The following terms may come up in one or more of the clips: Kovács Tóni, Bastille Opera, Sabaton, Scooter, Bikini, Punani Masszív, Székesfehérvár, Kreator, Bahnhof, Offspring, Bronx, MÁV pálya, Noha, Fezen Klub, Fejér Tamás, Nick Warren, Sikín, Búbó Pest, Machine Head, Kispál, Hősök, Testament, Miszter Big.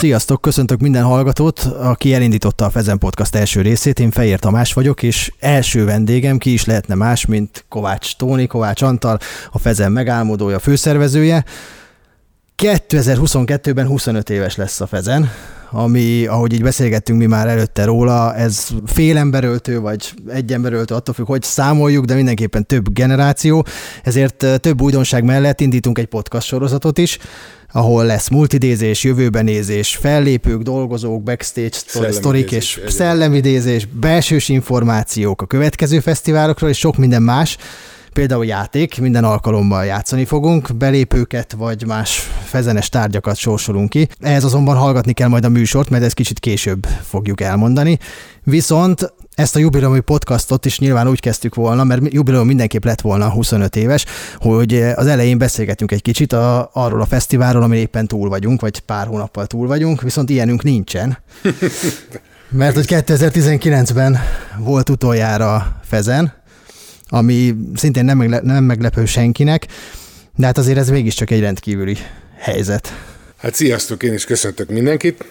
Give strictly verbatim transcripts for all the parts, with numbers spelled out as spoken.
Sziasztok, köszöntök minden hallgatót, aki elindította a Fezen Podcast első részét. Én Fejér Tamás vagyok, és első vendégem ki is lehetne más, mint Kovács Tóni, Kovács Antal, a Fezen megálmodója, főszervezője. kétezer-huszonkettőben huszonöt éves lesz a Fezen, ami, ahogy így beszélgettünk mi már előtte róla, ez fél emberöltő, vagy egy emberöltő, attól függ, hogy számoljuk, de mindenképpen több generáció, ezért több újdonság mellett indítunk egy podcast sorozatot is, ahol lesz multidézés, jövőbenézés, fellépők, dolgozók, backstage sztorik és szellemidézés, belsős információk a következő fesztiválokról, és sok minden más. Például játék, minden alkalommal játszani fogunk, belépőket vagy más fezenes tárgyakat sorsolunk ki. Ehhez azonban hallgatni kell majd a műsort, mert ezt kicsit később fogjuk elmondani. Viszont ezt a jubileumi podcastot is nyilván úgy kezdtük volna, mert jubileum mindenképp lett volna huszonöt éves, hogy az elején beszélgetünk egy kicsit a, arról a fesztiválról, amin éppen túl vagyunk, vagy pár hónappal túl vagyunk, viszont ilyenünk nincsen. Mert hogy kétezer-tizenkilencben volt utoljára Fezen, ami szintén nem, megle- nem meglepő senkinek, de hát azért ez mégiscsak egy rendkívüli helyzet. Hát sziasztok, én is köszöntök mindenkit.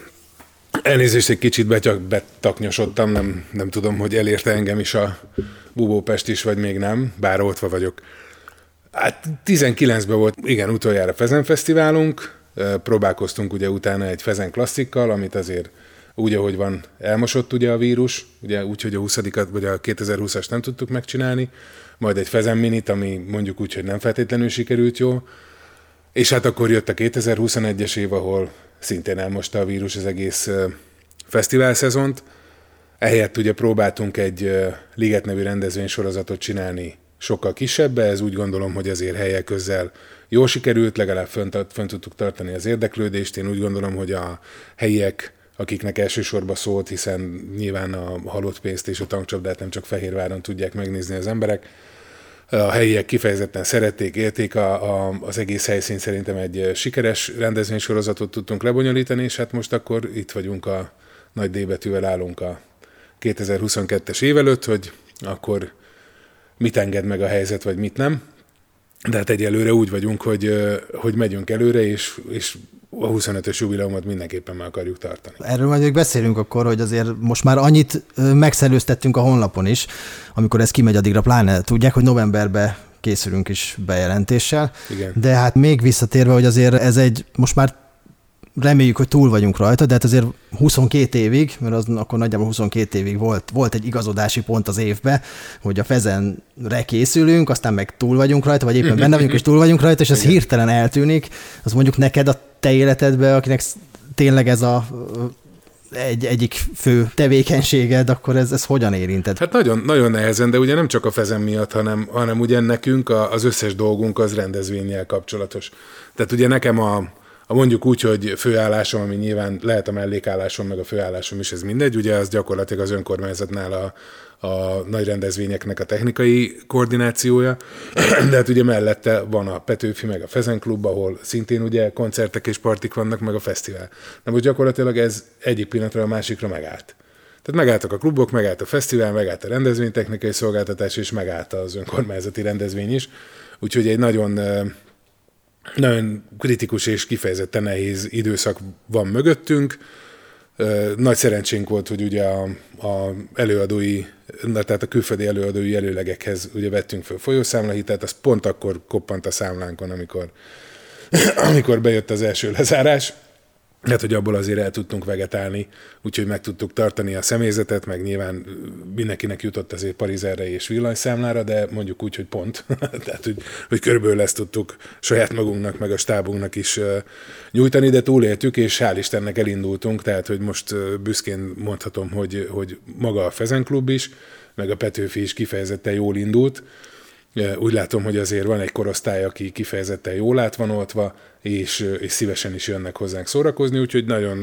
Elnézést, egy kicsit betyak, betaknyosodtam, nem, nem tudom, hogy elérte engem is a Búbó Pest is, vagy még nem, bár oltva vagyok. Hát tizenkilencben volt, igen, utoljára Fezen fesztiválunk, próbálkoztunk ugye utána egy Fezen Klasszikkal, amit azért úgy, ahogy van, elmosott ugye a vírus, ugye úgy, hogy a huszadikat vagy a kétezer-húszast nem tudtuk megcsinálni, majd egy Fezen minit, ami mondjuk úgy, hogy nem feltétlenül sikerült jól, és hát akkor jött a kétezer-huszonegyes év, ahol szintén elmosta a vírus az egész uh, fesztivál szezont. Ehelyett ugye próbáltunk egy uh, Liget nevű rendezvénysorozatot csinálni sokkal kisebbbe, ez úgy gondolom, hogy azért helyek közzel jól sikerült, legalább fönn, fönn tudtuk tartani az érdeklődést, én úgy gondolom, hogy a helyiek, akiknek elsősorban szólt, hiszen nyilván a halott pénzt és a tankcsapdát nem csak Fehérváron tudják megnézni az emberek. A helyiek kifejezetten szerették, élték, a, a, az egész helyszín szerintem egy sikeres rendezvénysorozatot tudtunk lebonyolítani, és hát most akkor itt vagyunk, a nagy D betűvel állunk a kétezer-huszonkettes év előtt, hogy akkor mit enged meg a helyzet, vagy mit nem. De hát egyelőre úgy vagyunk, hogy, hogy megyünk előre, és, és a huszonötös jubileumot mindenképpen meg akarjuk tartani. Erről majd még beszélünk akkor, hogy azért most már annyit megszellőztettünk a honlapon is, amikor ez kimegy addigra, pláne tudják, hogy novemberben készülünk is bejelentéssel. Igen. De hát még visszatérve, hogy azért ez egy, most már reméljük, hogy túl vagyunk rajta, de hát azért huszonkét évig, mert az akkor nagyjából huszonkét évig volt, volt egy igazodási pont az évben, hogy a Fezenre készülünk, aztán meg túl vagyunk rajta, vagy éppen benne vagyunk, és túl vagyunk rajta, és ez igen, hirtelen eltűnik. Az mondjuk neked a te életedben, akinek tényleg ez a egy, egyik fő tevékenységed, akkor ez, ez hogyan érinted? Hát nagyon, nagyon nehezen, de ugye nem csak a Fezen miatt, hanem, hanem ugye nekünk a, az összes dolgunk az rendezvénnyel kapcsolatos. Tehát ugye nekem a A mondjuk úgy, hogy főállásom, ami nyilván lehet a mellékállásom, meg a főállásom is, ez mindegy, ugye az gyakorlatilag az önkormányzatnál a, a nagy rendezvényeknek a technikai koordinációja, de hát ugye mellette van a Petőfi, meg a Fezen Klub, ahol szintén ugye koncertek és partik vannak, meg a fesztivál. Na most gyakorlatilag ez egyik pillanatra a másikra megállt. Tehát megálltak a klubok, megállt a fesztivál, megállt a rendezvénytechnikai szolgáltatás, és megállt az önkormányzati rendezvény is. Úgyhogy egy nagyon... Nagyon kritikus és kifejezetten nehéz időszak van mögöttünk. Nagy szerencsénk volt, hogy ugye a, a előadói, tehát a külföldi előadói előlegekhez ugye vettünk föl folyószámlahitelt, az pont akkor koppant a számlánkon, amikor, amikor bejött az első lezárás. Hát, hogy abból azért el tudtunk vegetálni, úgyhogy meg tudtuk tartani a személyzetet, meg nyilván mindenkinek jutott azért parizerre és villanyszámlára, de mondjuk úgy, hogy pont. Tehát, hogy, hogy körülbelül ezt tudtuk saját magunknak, meg a stábunknak is uh, nyújtani, de túléltük, és hál' Istennek elindultunk, tehát, hogy most uh, büszkén mondhatom, hogy, hogy maga a Fezen Klub is, meg a Petőfi is kifejezetten jól indult. Uh, úgy látom, hogy azért van egy korosztály, aki kifejezetten jól át van oltva, És, és szívesen is jönnek hozzánk szórakozni, úgyhogy nagyon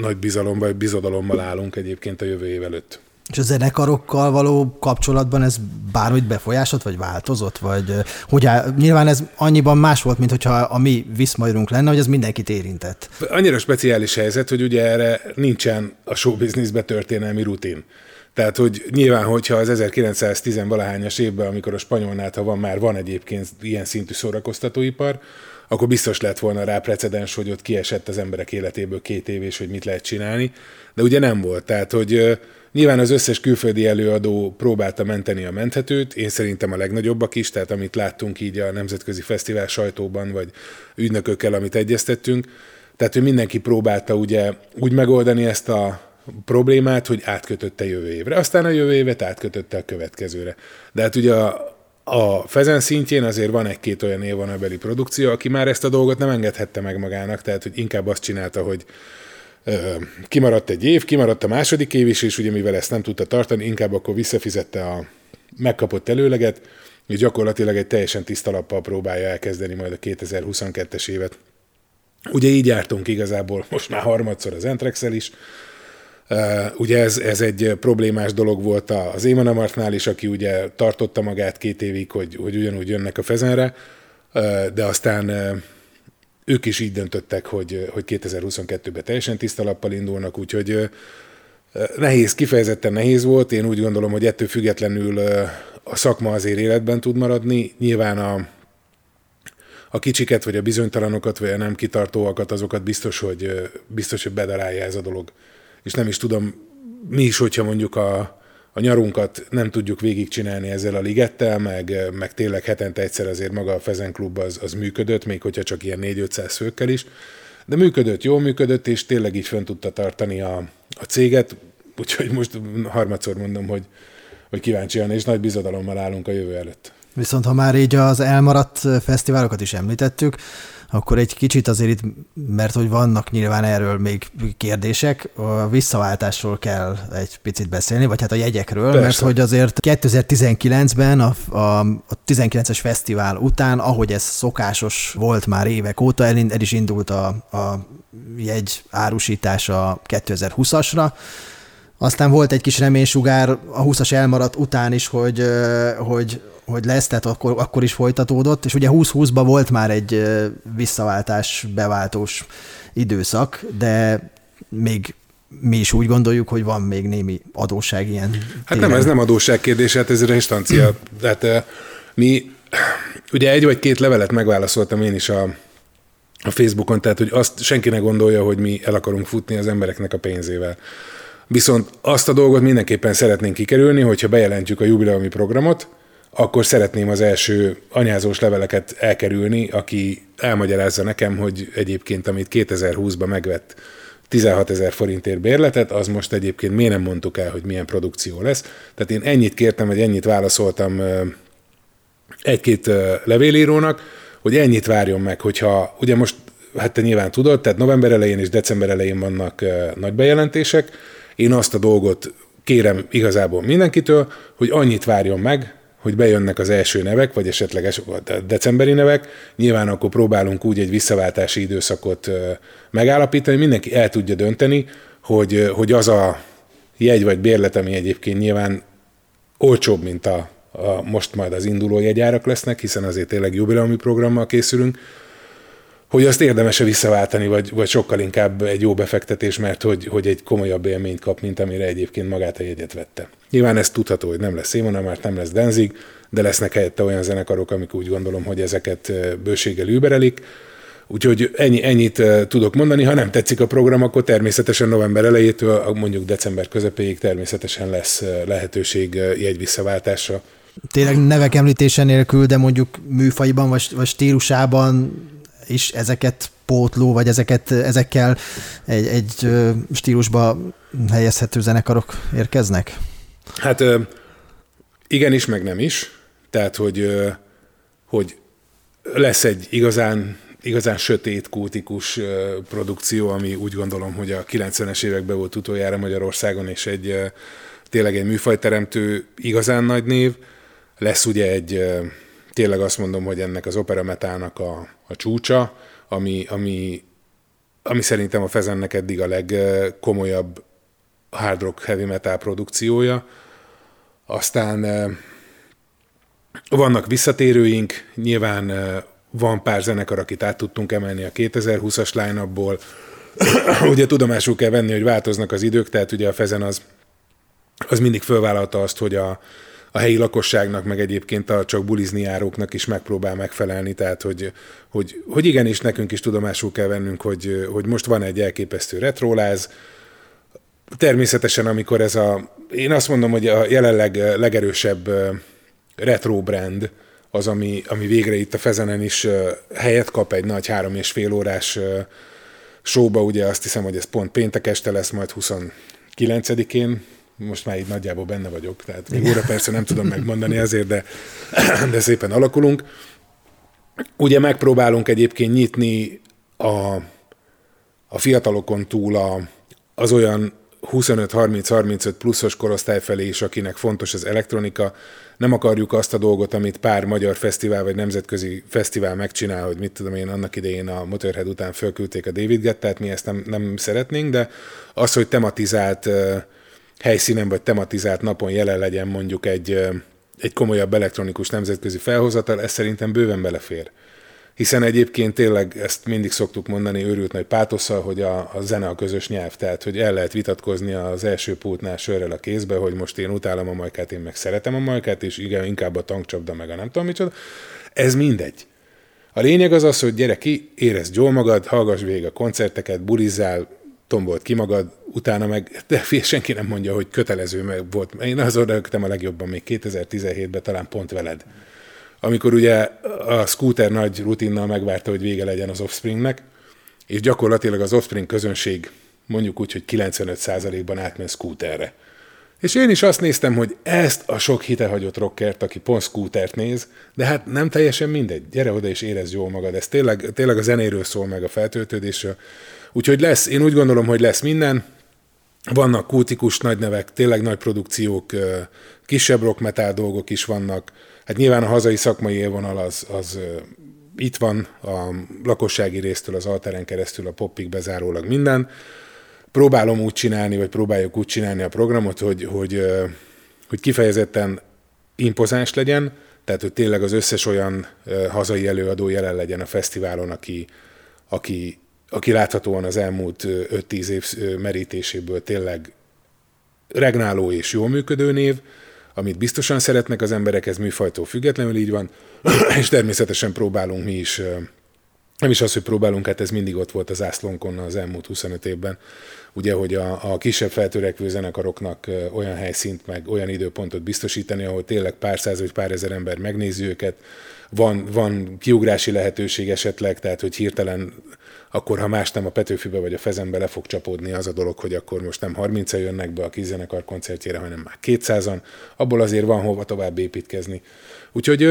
nagy bizalommal, bizodalommal állunk egyébként a jövő év előtt. És a zenekarokkal való kapcsolatban ez bármit befolyásolt, vagy változott? Vagy hogy áll, nyilván ez annyiban más volt, mint hogyha a mi viszmajorunk lenne, hogy ez mindenkit érintett. Annyira speciális helyzet, hogy ugye erre nincsen a showbizniszben történelmi rutin. Tehát, hogy nyilván, hogyha az ezerkilencszáztíz-valahányas évben, amikor a spanyolnál, ha van, már van egyébként ilyen szintű szórakoztatóipar, akkor biztos lett volna rá precedens, hogy ott kiesett az emberek életéből két év, és hogy mit lehet csinálni, de ugye nem volt. Tehát, hogy nyilván az összes külföldi előadó próbálta menteni a menthetőt, én szerintem a legnagyobbak is, tehát amit láttunk így a nemzetközi fesztivál sajtóban, vagy ügynökökkel, amit egyeztettünk, tehát ő mindenki próbálta ugye úgy megoldani ezt a problémát, hogy átkötötte jövő évre, aztán a jövő évet átkötötte a következőre. De hát ugye a, a Fezen szintjén azért van egy-két olyan élvonalbeli produkció, aki már ezt a dolgot nem engedhette meg magának, tehát hogy inkább azt csinálta, hogy ö, kimaradt egy év, kimaradt a második év is, és ugye mivel ezt nem tudta tartani, inkább akkor visszafizette a megkapott előleget, és gyakorlatilag egy teljesen tiszta lappal próbálja elkezdeni majd a kétezer-huszonkettes évet. Ugye így jártunk igazából most már harmadszor az Entrexel is. Uh, ugye ez, ez egy problémás dolog volt az Émanamartnál is, aki ugye tartotta magát két évig, hogy, hogy ugyanúgy jönnek a Fezenre, uh, de aztán uh, ők is így döntöttek, hogy, hogy kétezer-huszonkettőben teljesen tiszta lappal indulnak, úgyhogy uh, nehéz, kifejezetten nehéz volt. Én úgy gondolom, hogy ettől függetlenül uh, a szakma azért életben tud maradni. Nyilván a A kicsiket, vagy a bizonytalanokat, vagy a nem kitartóakat, azokat biztos, hogy, biztos, hogy bedarálja ez a dolog. És nem is tudom, mi is, hogyha mondjuk a, a nyarunkat nem tudjuk végigcsinálni ezzel a ligettel, meg, meg tényleg hetente egyszer azért maga a Fezen Klub az, az működött, még hogyha csak ilyen négy-ötszáz főkkel is, de működött, jól működött, és tényleg így fönn tudta tartani a, a céget, úgyhogy most harmadszor mondom, hogy, hogy kíváncsian, és nagy bizodalommal állunk a jövő előtt. Viszont ha már így az elmaradt fesztiválokat is említettük, akkor egy kicsit azért itt, mert hogy vannak nyilván erről még kérdések, a visszaváltásról kell egy picit beszélni, vagy hát a jegyekről, persze. Mert hogy azért kétezer-tizenkilencben a, a, a tizenkilences fesztivál után, ahogy ez szokásos volt már évek óta, el, el is indult a, a jegy árusítása kétezer-huszasra, aztán volt egy kis reménysugár a huszas elmaradt után is, hogy, hogy, hogy lesz, tehát akkor, akkor is folytatódott, és ugye húsz-húszban volt már egy visszaváltás, beváltós időszak, de még mi is úgy gondoljuk, hogy van még némi adósság ilyen. Hát téren. Nem, ez nem adósság kérdés, hát ez restancia. Hát mi, ugye egy vagy két levelet megválaszoltam én is a, a Facebookon, tehát hogy azt senki ne gondolja, hogy mi el akarunk futni az embereknek a pénzével. Viszont azt a dolgot mindenképpen szeretnénk kikerülni, hogyha bejelentjük a jubileumi programot, akkor szeretném az első anyázós leveleket elkerülni, aki elmagyarázza nekem, hogy egyébként, amit kétezer-húszban megvett tizenhatezer forintért bérletet, az most egyébként miért nem mondtuk el, hogy milyen produkció lesz. Tehát én ennyit kértem, vagy ennyit válaszoltam egy-két levélírónak, hogy ennyit várjon meg, hogyha ugye most, hát te nyilván tudod, tehát november elején és december elején vannak nagy bejelentések. Én azt a dolgot kérem igazából mindenkitől, hogy annyit várjon meg, hogy bejönnek az első nevek, vagy esetleg decemberi nevek. Nyilván akkor próbálunk úgy egy visszaváltási időszakot megállapítani, mindenki el tudja dönteni, hogy, hogy az a jegy vagy bérlet, ami egyébként nyilván olcsóbb, mint a, a most majd az induló jegyárak lesznek, hiszen azért tényleg jubileumi programmal készülünk, hogy azt érdemes-e visszaváltani, vagy, vagy sokkal inkább egy jó befektetés, mert hogy, hogy egy komolyabb élményt kap, mint amire egyébként magát a jegyet vette. Nyilván ez tudható, hogy nem lesz Émonamart, nem lesz Danzig, de lesznek helyette olyan zenekarok, amik úgy gondolom, hogy ezeket bőséggel überelik. Úgyhogy ennyi, ennyit tudok mondani, ha nem tetszik a program, akkor természetesen november elejétől, mondjuk december közepéig természetesen lesz lehetőség jegy visszaváltásra. Tényleg nevek említése nélkül, de mondjuk műfajban vagy, vagy stílusában és ezeket pótló, vagy ezeket, ezekkel egy, egy stílusba helyezhető zenekarok érkeznek? Hát igenis, meg nem is. Tehát, hogy, hogy lesz egy igazán, igazán sötét, kultikus produkció, ami úgy gondolom, hogy a kilencvenes években volt utoljára Magyarországon, és egy tényleg egy műfajteremtő, igazán nagy név. Lesz ugye egy... Tényleg azt mondom, hogy ennek az operametának a, a csúcsa, ami, ami, ami szerintem a Fezennek eddig a legkomolyabb hard rock heavy metal produkciója. Aztán vannak visszatérőink, nyilván van pár zenekar, akit át tudtunk emelni a kétezer-huszas line-upból. Ugye tudomásul kell venni, hogy változnak az idők, tehát ugye a Fezen az, az mindig fölvállalta azt, hogy a a a helyi lakosságnak, meg egyébként a csak bulizni járóknak is megpróbál megfelelni, tehát hogy, hogy, hogy igenis nekünk is tudomásul kell vennünk, hogy, hogy most van egy elképesztő retroláz. Természetesen, amikor ez a, én azt mondom, hogy a jelenleg legerősebb retro brand az, ami, ami végre itt a Fezenen is helyet kap egy nagy három és fél órás showba, ugye azt hiszem, hogy ez pont péntek este lesz, majd huszonkilencedikén, most már így nagyjából benne vagyok, tehát még óra persze nem tudom megmondani azért, de, de szépen alakulunk. Ugye megpróbálunk egyébként nyitni a, a fiatalokon túl a, az olyan huszonöt harminc harmincöt pluszos korosztály felé is, akinek fontos az elektronika. Nem akarjuk azt a dolgot, amit pár magyar fesztivál vagy nemzetközi fesztivál megcsinál, hogy mit tudom én, annak idején a Motorhead után fölküldték a David Gettát, mi ezt nem, nem szeretnénk, de az, hogy tematizált helyszínen vagy tematizált napon jelen legyen mondjuk egy, egy komolyabb elektronikus nemzetközi felhozatal, ez szerintem bőven belefér. Hiszen egyébként tényleg ezt mindig szoktuk mondani őrült nagy pátosszal, hogy a, a zene a közös nyelv, tehát hogy el lehet vitatkozni az első pultnál sörrel a kézbe, hogy most én utálom a majkát, én meg szeretem a majkát, és igen, inkább a tankcsapda meg a nem tudom micsoda. Ez mindegy. A lényeg az az, hogy gyere ki, érezd jól magad, hallgass végig a koncerteket, bulizzál, tombolt ki magad, utána meg, de senki nem mondja, hogy kötelező volt. Én azon rögtem a legjobban még kétezer-tizenhétben, talán pont veled. Amikor ugye a Scooter nagy rutinnal megvárta, hogy vége legyen az Offspringnek, és gyakorlatilag az Offspring közönség mondjuk úgy, hogy kilencvenöt százalékban átment Scooterre. És én is azt néztem, hogy ezt a sok hitehagyott rockert, aki pont Scootert néz, de hát nem teljesen mindegy, gyere oda és érezd jól magad, ez tényleg, tényleg a zenéről szól meg a feltöltődésről. Úgyhogy lesz, én úgy gondolom, hogy lesz minden, vannak kultikus nagy nevek, tényleg nagy produkciók, kisebb rock metal dolgok is vannak. Hát nyilván a hazai szakmai élvonal az, az itt van, a lakossági résztől, az alteren keresztül, a popig bezárólag minden. Próbálom úgy csinálni, vagy próbáljuk úgy csinálni a programot, hogy, hogy, hogy kifejezetten impozáns legyen, tehát hogy tényleg az összes olyan hazai előadó jelen legyen a fesztiválon, aki, aki, aki láthatóan az elmúlt öt-tíz év merítéséből tényleg regnáló és jól működő név, amit biztosan szeretnek az emberek, ez műfajtól függetlenül így van, és természetesen próbálunk mi is, nem is az, hogy próbálunk, hát ez mindig ott volt az zászlónkon az elmúlt huszonöt évben, ugye, hogy a, a kisebb feltörekvő zenekaroknak olyan helyszínt, meg olyan időpontot biztosítani, ahol tényleg pár száz vagy pár ezer ember megnézi őket, van, van kiugrási lehetőség esetleg, tehát hogy hirtelen, akkor ha más nem a Petőfibe vagy a Fezenbe le fog csapódni az a dolog, hogy akkor most nem harmincan jönnek be a kis zenekar koncertjére, hanem már kétszázan, abból azért van hova tovább építkezni. Úgyhogy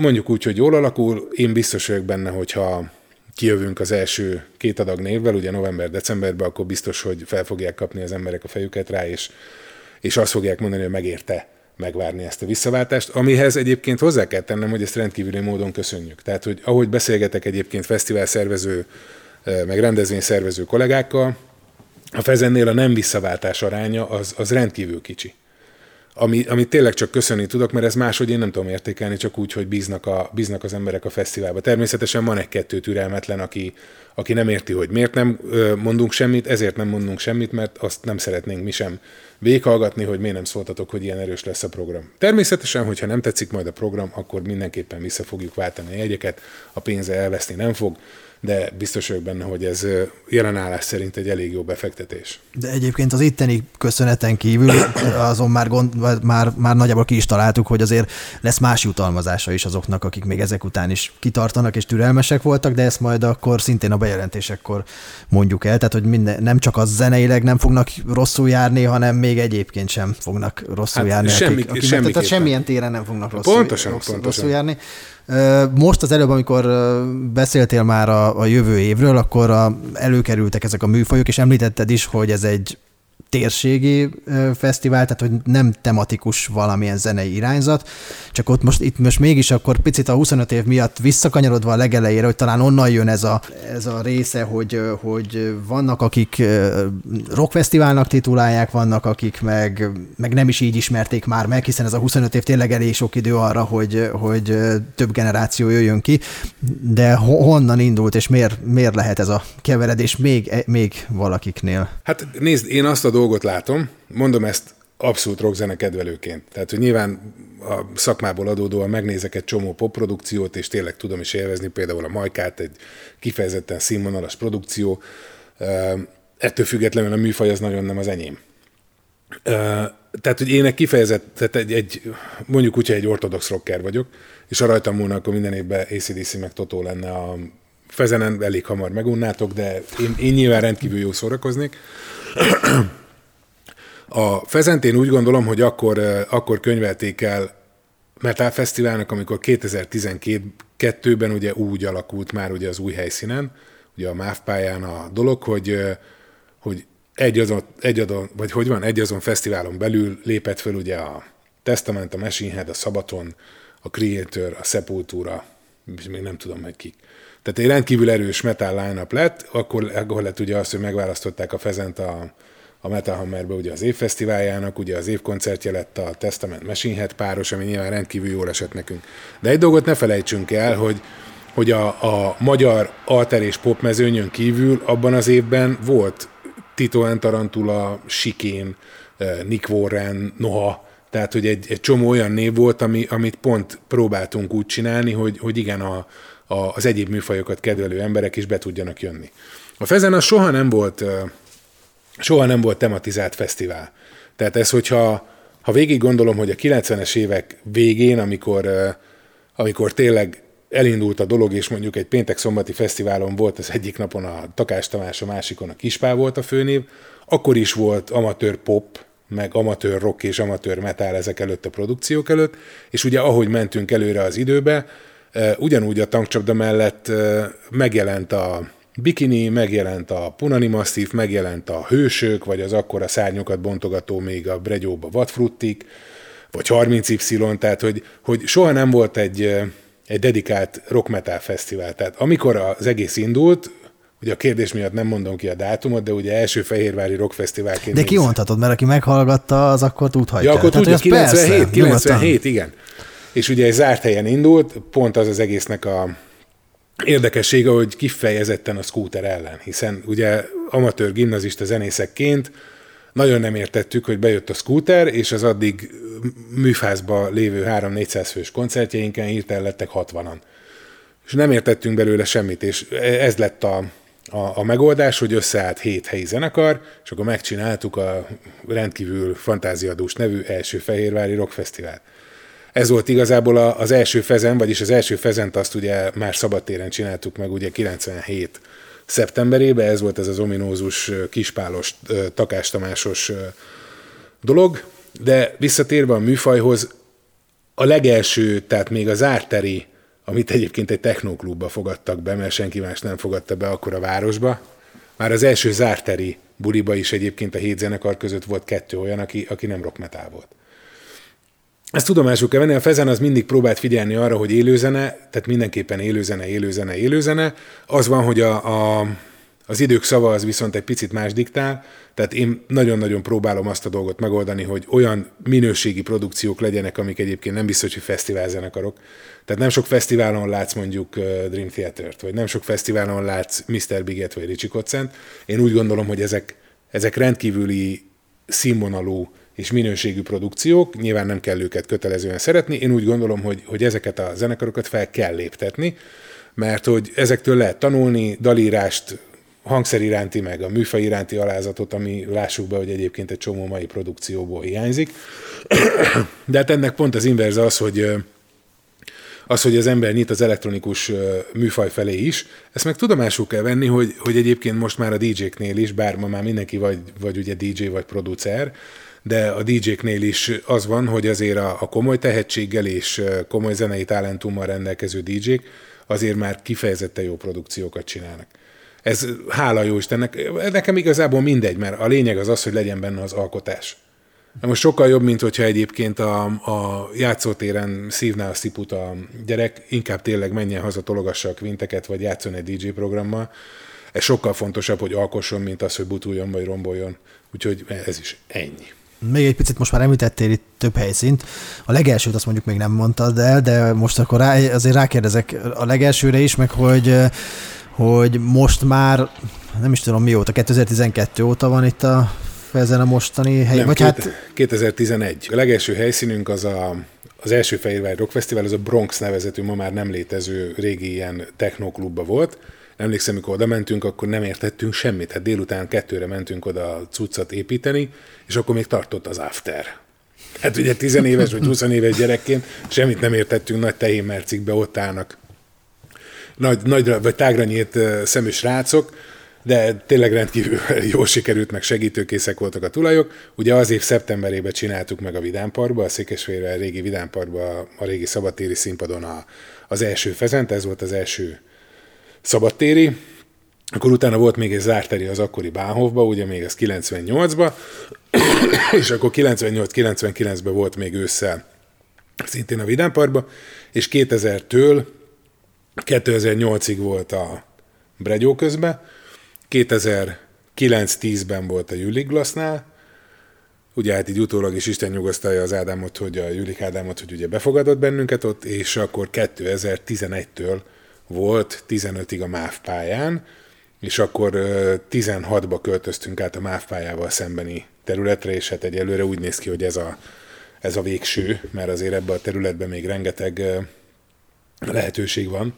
mondjuk úgy, hogy jól alakul, én biztos vagyok benne, hogyha kijövünk az első két adag névvel, ugye november-decemberben, akkor biztos, hogy fel fogják kapni az emberek a fejüket rá, és, és azt fogják mondani, hogy megérte megvárni ezt a visszaváltást, amihez egyébként hozzá kell tennem, hogy ezt rendkívüli módon köszönjük. Tehát, hogy ahogy beszélgetek egyébként fesztivál szervező, meg rendezvény szervező kollégákkal, a Fezennél a nem visszaváltás aránya az, az rendkívül kicsi. Ami, amit tényleg csak köszönni tudok, mert ez máshogy én nem tudom értékelni, csak úgy, hogy bíznak, a, bíznak az emberek a fesztiválba. Természetesen van egy-kettő türelmetlen, aki, aki nem érti, hogy miért nem mondunk semmit, ezért nem mondunk semmit, mert azt nem szeretnénk mi sem véghallgatni, hogy miért nem szóltatok, hogy ilyen erős lesz a program. Természetesen, hogyha nem tetszik majd a program, akkor mindenképpen vissza fogjuk váltani a jegyeket, a pénze elveszni nem fog, de biztos vagyok benne, hogy ez jelenállás szerint egy elég jó befektetés. De egyébként az itteni köszöneten kívül azon már, gond, már, már nagyjából ki is találtuk, hogy azért lesz más jutalmazása is azoknak, akik még ezek után is kitartanak és türelmesek voltak, de ezt majd akkor szintén a bejelentésekkor mondjuk el, tehát hogy minden, nem csak az zeneileg nem fognak rosszul járni, hanem még egyébként sem fognak rosszul hát járni. Semmi, akik, akik, semmi tehát semmilyen téren nem fognak rosszul, pontosan, rosszul, pontosan. rosszul járni. Most az előbb, amikor beszéltél már a, a jövő évről, akkor a, előkerültek ezek a műfajok, és említetted is, hogy ez egy térségi fesztivál, tehát hogy nem tematikus valamilyen zenei irányzat, csak ott most, itt most mégis akkor picit a huszonöt év miatt visszakanyarodva a legelejére, hogy talán onnan jön ez a, ez a része, hogy, hogy vannak, akik rockfesztiválnak titulálják, vannak, akik meg, meg nem is így ismerték már meg, hiszen ez a huszonöt év tényleg elég sok idő arra, hogy, hogy több generáció jöjjön ki, de honnan indult, és miért, miért lehet ez a keveredés még, még valakiknél? Hát nézd, én azt a dolgot látom, mondom ezt abszolút rockzene kedvelőként. Tehát, hogy nyilván a szakmából adódóan megnézek egy csomó popprodukciót, és tényleg tudom is élvezni, például a Majkát, egy kifejezetten színvonalas produkció. Ettől függetlenül a műfaj az nagyon nem az enyém. Tehát, hogy ének kifejezett, tehát egy, egy, mondjuk úgy, hogy egy ortodox rocker vagyok, és ha rajtam múlna, akkor minden évben á cé dé cé meg Totó lenne a Fezenen, elég hamar megunnátok, de én, én nyilván rendkívül jó szórakoznék. A Fezent én úgy gondolom, hogy akkor, akkor könyvelték el Metal Fesztiválnak, amikor kétezer-tizenkettőben ugye úgy alakult már ugye az új helyszínen, ugye a MÁV pályán a dolog, hogy, hogy egy azon, egy adon, vagy hogy van, egy azon fesztiválon belül lépett föl ugye a Testament, a Machine Head, a Sabaton, a Kreator, a Sepultura, és még nem tudom, hogy kik. Tehát egy rendkívül erős metal line-up lett, akkor, akkor lett ugye azt, hogy megválasztották a Fezent a, a Metal Hammerbe ugye az évfesztiváljának, ugye az évkoncertje lett a Testament Machine Head páros, ami nyilván rendkívül jól esett nekünk. De egy dolgot ne felejtsünk el, hogy hogy a, a magyar alter és pop mezőnyön kívül abban az évben volt Tito Entarantula, Sikín, Nick Warren, Noha, tehát hogy egy, egy csomó olyan név volt, ami, amit pont próbáltunk úgy csinálni, hogy, hogy igen, a, a, az egyéb műfajokat kedvelő emberek is be tudjanak jönni. A Fezen az soha nem volt, soha nem volt tematizált fesztivál. Tehát ez, hogyha ha végig gondolom, hogy a kilencvenes évek végén, amikor, amikor tényleg elindult a dolog, és mondjuk egy péntek-szombati fesztiválon volt az egyik napon a Takács Tamás, a másikon a Kispál volt a főnév, akkor is volt amatőr pop, meg amatőr rock és amatőr metal ezek előtt a produkciók előtt, és ugye ahogy mentünk előre az időbe, ugyanúgy a Tankcsapda mellett megjelent a Bikini, megjelent a Punani Masszív, megjelent a Hősök, vagy az akkora szárnyokat bontogató még a Bregyóba Vatfruttik, vagy harminc Y, tehát hogy, hogy soha nem volt egy... egy dedikált rock-metal fesztivál. Tehát amikor az egész indult, ugye a kérdés miatt nem mondom ki a dátumot, de ugye első fehérvári rockfesztiválként... De kimondhatod, mert aki meghallgatta, az akkor tudhatja. Ja, akkor tudja, kilencvenhét, igen. És ugye egy zárt helyen indult, pont az az egésznek a érdekessége, hogy kifejezetten a Scooter ellen, hiszen ugye amatőr gimnazista zenészekként nagyon nem értettük, hogy bejött a Scooter, és az addig műfázba lévő három-négyszáz fős koncertjeinken hirtelen lettek hatvanan. És nem értettünk belőle semmit, és ez lett a, a, a megoldás, hogy összeállt hét helyi zenekar, és akkor megcsináltuk a rendkívül fantáziadús nevű első fehérvári rockfesztivált. Ez volt igazából a, az első Fezen, vagyis az első Fezent azt ugye már szabadtéren csináltuk meg, ugye kilencvenhét szeptemberében, ez volt ez az ominózus kispálos, Takács Tamásos dolog, de visszatérve a műfajhoz, a legelső, tehát még az árteri, amit egyébként egy technóklubba fogadtak be, mert senki más nem fogadta be akkor a városba, már az első zárteri buliba is egyébként a hét zenekar között volt kettő olyan, aki, aki nem rockmetál volt. Ezt tudomásul kell venni, a Fezen az mindig próbált figyelni arra, hogy élőzene, tehát mindenképpen élőzene, élőzene, élőzene. Az van, hogy a, a, az idők szava az viszont egy picit más diktál, tehát én nagyon-nagyon próbálom azt a dolgot megoldani, hogy olyan minőségi produkciók legyenek, amik egyébként nem biztos, hogy fesztiválzenekarok. Tehát nem sok fesztiválon látsz mondjuk Dream Theater-t, vagy nem sok fesztiválon látsz miszter Biget vagy Ricsi Koccent. Én úgy gondolom, hogy ezek, ezek rendkívüli színvonalú és minőségű produkciók, nyilván nem kell őket kötelezően szeretni, én úgy gondolom, hogy, hogy ezeket a zenekarokat fel kell léptetni, mert hogy ezektől lehet tanulni, dalírást, hangszer iránti, meg a műfaj iránti alázatot, ami lássuk be, hogy egyébként egy csomó mai produkcióból hiányzik. De hát ennek pont az inverze az, hogy az, hogy az ember nyit az elektronikus műfaj felé is, ezt meg tudomásul kell venni, hogy, hogy egyébként most már a dé jéknél is, bár ma már mindenki vagy, vagy ugye dé jé vagy producer, de a dé jéknél is az van, hogy azért a, a komoly tehetséggel és komoly zenei talentummal rendelkező dé jék azért már kifejezetten jó produkciókat csinálnak. Ez hála jó Istennek, nekem igazából mindegy, mert a lényeg az az, hogy legyen benne az alkotás. De most sokkal jobb, mint hogyha egyébként a, a játszótéren szívná a sziput a gyerek, inkább tényleg menjen haza, tologassa a kvinteket, vagy játszon egy dé jé programmal. Ez sokkal fontosabb, hogy alkosson, mint az, hogy butuljon vagy romboljon. Úgyhogy ez is ennyi. Még egy picit most már említettél itt több helyszínt. A legelsőt azt mondjuk még nem mondtad el, de most akkor rá, azért rákérdezek a legelsőre is, meg hogy, hogy most már, nem is tudom mióta, kétezer-tizenkettő óta van itt a ezen a mostani helyen? Nem, két, hát... kétezer-tizenegy. A legelső helyszínünk az a, az első Fehérvári Rock Fesztivál, az a Bronx nevezetű, ma már nem létező régi ilyen technoklubba volt. Emlékszem, amikor oda mentünk, akkor nem értettünk semmit. Hát délután kettőre mentünk oda a cuccat építeni, és akkor még tartott az after. Hát ugye tizenéves vagy huszonéves gyerekként semmit nem értettünk, nagy tehénmercikbe ott állnak. Nagy, nagy vagy tágra nyílt szemű srácok, de tényleg rendkívül jól sikerült, meg segítőkészek voltak a tulajok. Ugye az év szeptemberében csináltuk meg a Vidámparkba, a Székesfehérvár régi Vidámparkba, a régi szabadtéri színpadon a, az első Fezent, ez volt az első szabadtéri. Akkor utána volt még egy zárteri az akkori Bahnhofba, ugye még az kilencvennyolcba, és akkor kilencvennyolc-kilencvenkilencben volt még ősszel szintén a Vidámparkba, és kétezertől kétezer-nyolcig volt a Bregyó közben, kétezer-kilenc-tízben volt a Julik Glassnál, ugye hát így utólag is Isten nyugasztalja az Ádámot, hogy a Julik Ádámot, hogy ugye befogadott bennünket ott, és akkor kétezer-tizenegytől volt tizenötig a MÁV pályán, és akkor tizenhatba költöztünk át a MÁV pályával szembeni területre, és hát egyelőre úgy néz ki, hogy ez a, ez a végső, mert azért ebben a területben még rengeteg lehetőség van,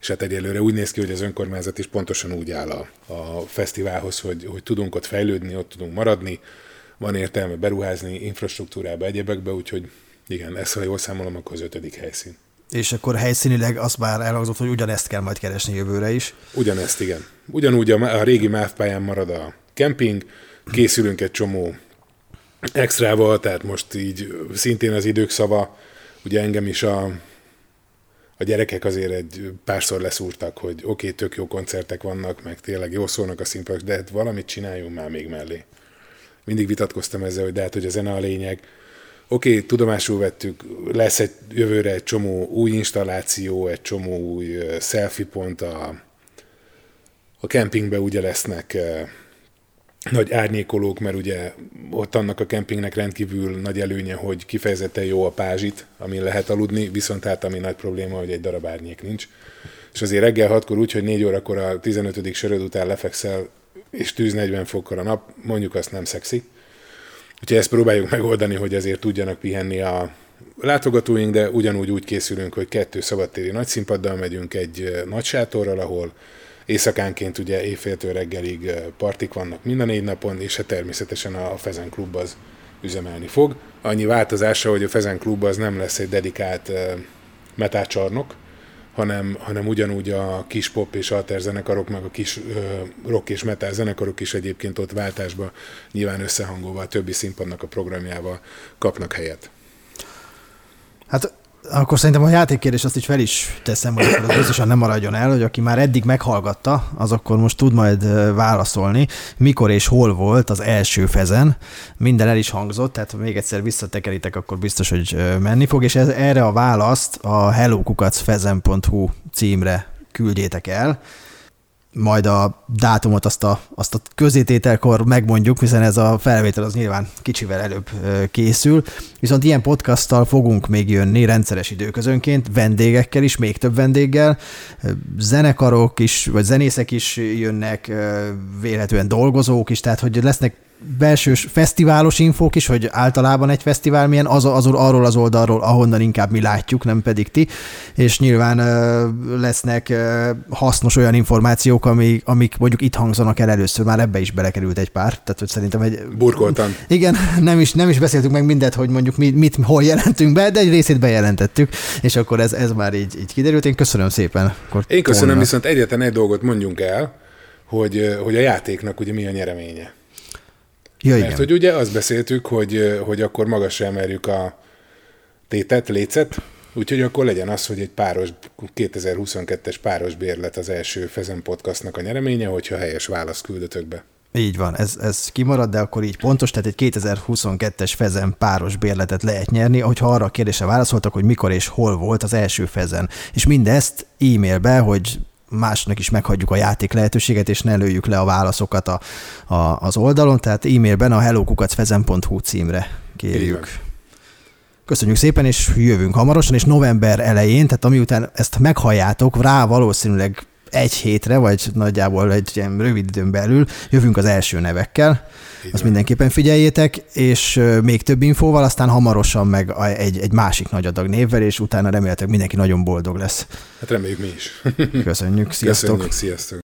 és hát egyelőre úgy néz ki, hogy az önkormányzat is pontosan úgy áll a, a fesztiválhoz, hogy, hogy tudunk ott fejlődni, ott tudunk maradni, van értelme beruházni infrastruktúrába, egyebekbe, úgyhogy igen, ezt ha jól számolom, akkor az ötödik helyszín. És akkor helyszínileg azt már elhangzott, hogy ugyanezt kell majd keresni jövőre is. Ugyanezt, igen. Ugyanúgy a, a régi MÁV pályán marad a kemping, készülünk egy csomó extrával, tehát most így szintén az idők szava, ugye engem is a A gyerekek azért egy párszor leszúrtak, hogy oké, okay, tök jó koncertek vannak, meg tényleg jól szólnak a színpadok, de hát valamit csináljunk már még mellé. Mindig vitatkoztam ezzel, hogy de hát, hogy a zene a lényeg. Oké, okay, tudomásul vettük, lesz egy jövőre egy csomó új installáció, egy csomó új selfie pont, a, a kempingben ugye lesznek nagy árnyékolók, mert ugye ott annak a kempingnek rendkívül nagy előnye, hogy kifejezetten jó a pázsit, amin lehet aludni, viszont hát ami nagy probléma, hogy egy darab árnyék nincs. És azért reggel hatkor úgy, hogy négy órakor a tizenötödik söröd után lefekszel, és tűz negyven fokkal a nap, mondjuk azt nem szexi. Úgyhogy ezt próbáljuk megoldani, hogy ezért tudjanak pihenni a látogatóink, de ugyanúgy úgy készülünk, hogy kettő szabadtéri nagy színpaddal megyünk egy nagy sátorral, ahol éjszakánként ugye éjféltől reggelig partik vannak minden négy napon, és hát természetesen a Fezen Klub az üzemelni fog. Annyi változása, hogy a Fezen Klub az nem lesz egy dedikált metálcsarnok, hanem, hanem ugyanúgy a kis pop és alter zenekarok, meg a kis rock és metal zenekarok is egyébként ott váltásba, nyilván összehangolva a többi színpadnak a programjával kapnak helyet. Hát... Akkor szerintem a játékkérdés azt is fel is teszem, hogy az biztosan nem maradjon el, hogy aki már eddig meghallgatta, az akkor most tud majd válaszolni, mikor és hol volt az első Fezen. Minden el is hangzott, tehát még egyszer visszatekeritek, akkor biztos, hogy menni fog, és ez, erre a választ a hellokukacfezen pont hu címre küldjétek el. Majd a dátumot azt a, azt a közétételkor megmondjuk, hiszen ez a felvétel az nyilván kicsivel előbb készül. Viszont ilyen podcasttal fogunk még jönni rendszeres időközönként, vendégekkel is, még több vendéggel. Zenekarok is, vagy zenészek is jönnek, véletlenül dolgozók is, tehát hogy lesznek belsős fesztiválos infók is, hogy általában egy fesztivál milyen, az, az, arról az oldalról, ahonnan inkább mi látjuk, nem pedig ti, és nyilván ö, lesznek ö, hasznos olyan információk, amik, amik mondjuk itt hangzanak el először, már ebbe is belekerült egy pár, tehát hogy szerintem egy... Burkoltam. Igen, nem is, nem is beszéltük meg mindet, hogy mondjuk mi, mit, hol jelentünk be, de egy részét bejelentettük, és akkor ez, ez már így, így kiderült. Én köszönöm szépen. Akkor Én köszönöm, volna. Viszont egyetlen egy dolgot mondjunk el, hogy, hogy a játéknak ugye mi a nyereménye. Ja, Mert igen. hogy ugye azt beszéltük, hogy, hogy akkor magasra emeljük a tétet, lécet, úgyhogy akkor legyen az, hogy egy páros, kétezer-huszonkettes páros bérlet az első Fezen Podcastnak a nyereménye, hogyha helyes választ küldötök be. Így van, ez, ez kimarad, de akkor így pontos, tehát egy kétezer-huszonkettes Fezen páros bérletet lehet nyerni, hogyha arra a kérdésre válaszoltak, hogy mikor és hol volt az első Fezen. És mindezt e-mailbe, hogy... másnak is meghagyjuk a játék lehetőséget, és ne lőjük le a válaszokat a, a, az oldalon, tehát e-mailben a hellokukacfezen pont hu címre kérjük. Köszönjük szépen, és jövünk hamarosan, és november elején, tehát amiután ezt meghalljátok, rá valószínűleg egy hétre, vagy nagyjából egy ilyen rövid időn belül jövünk az első nevekkel. Így azt van. Mindenképpen figyeljétek, és még több infóval, aztán hamarosan meg egy, egy másik nagy adag névvel, és utána remélhetőleg mindenki nagyon boldog lesz. Hát reméljük mi is. Köszönjük, sziasztok! Köszönjük, sziasztok!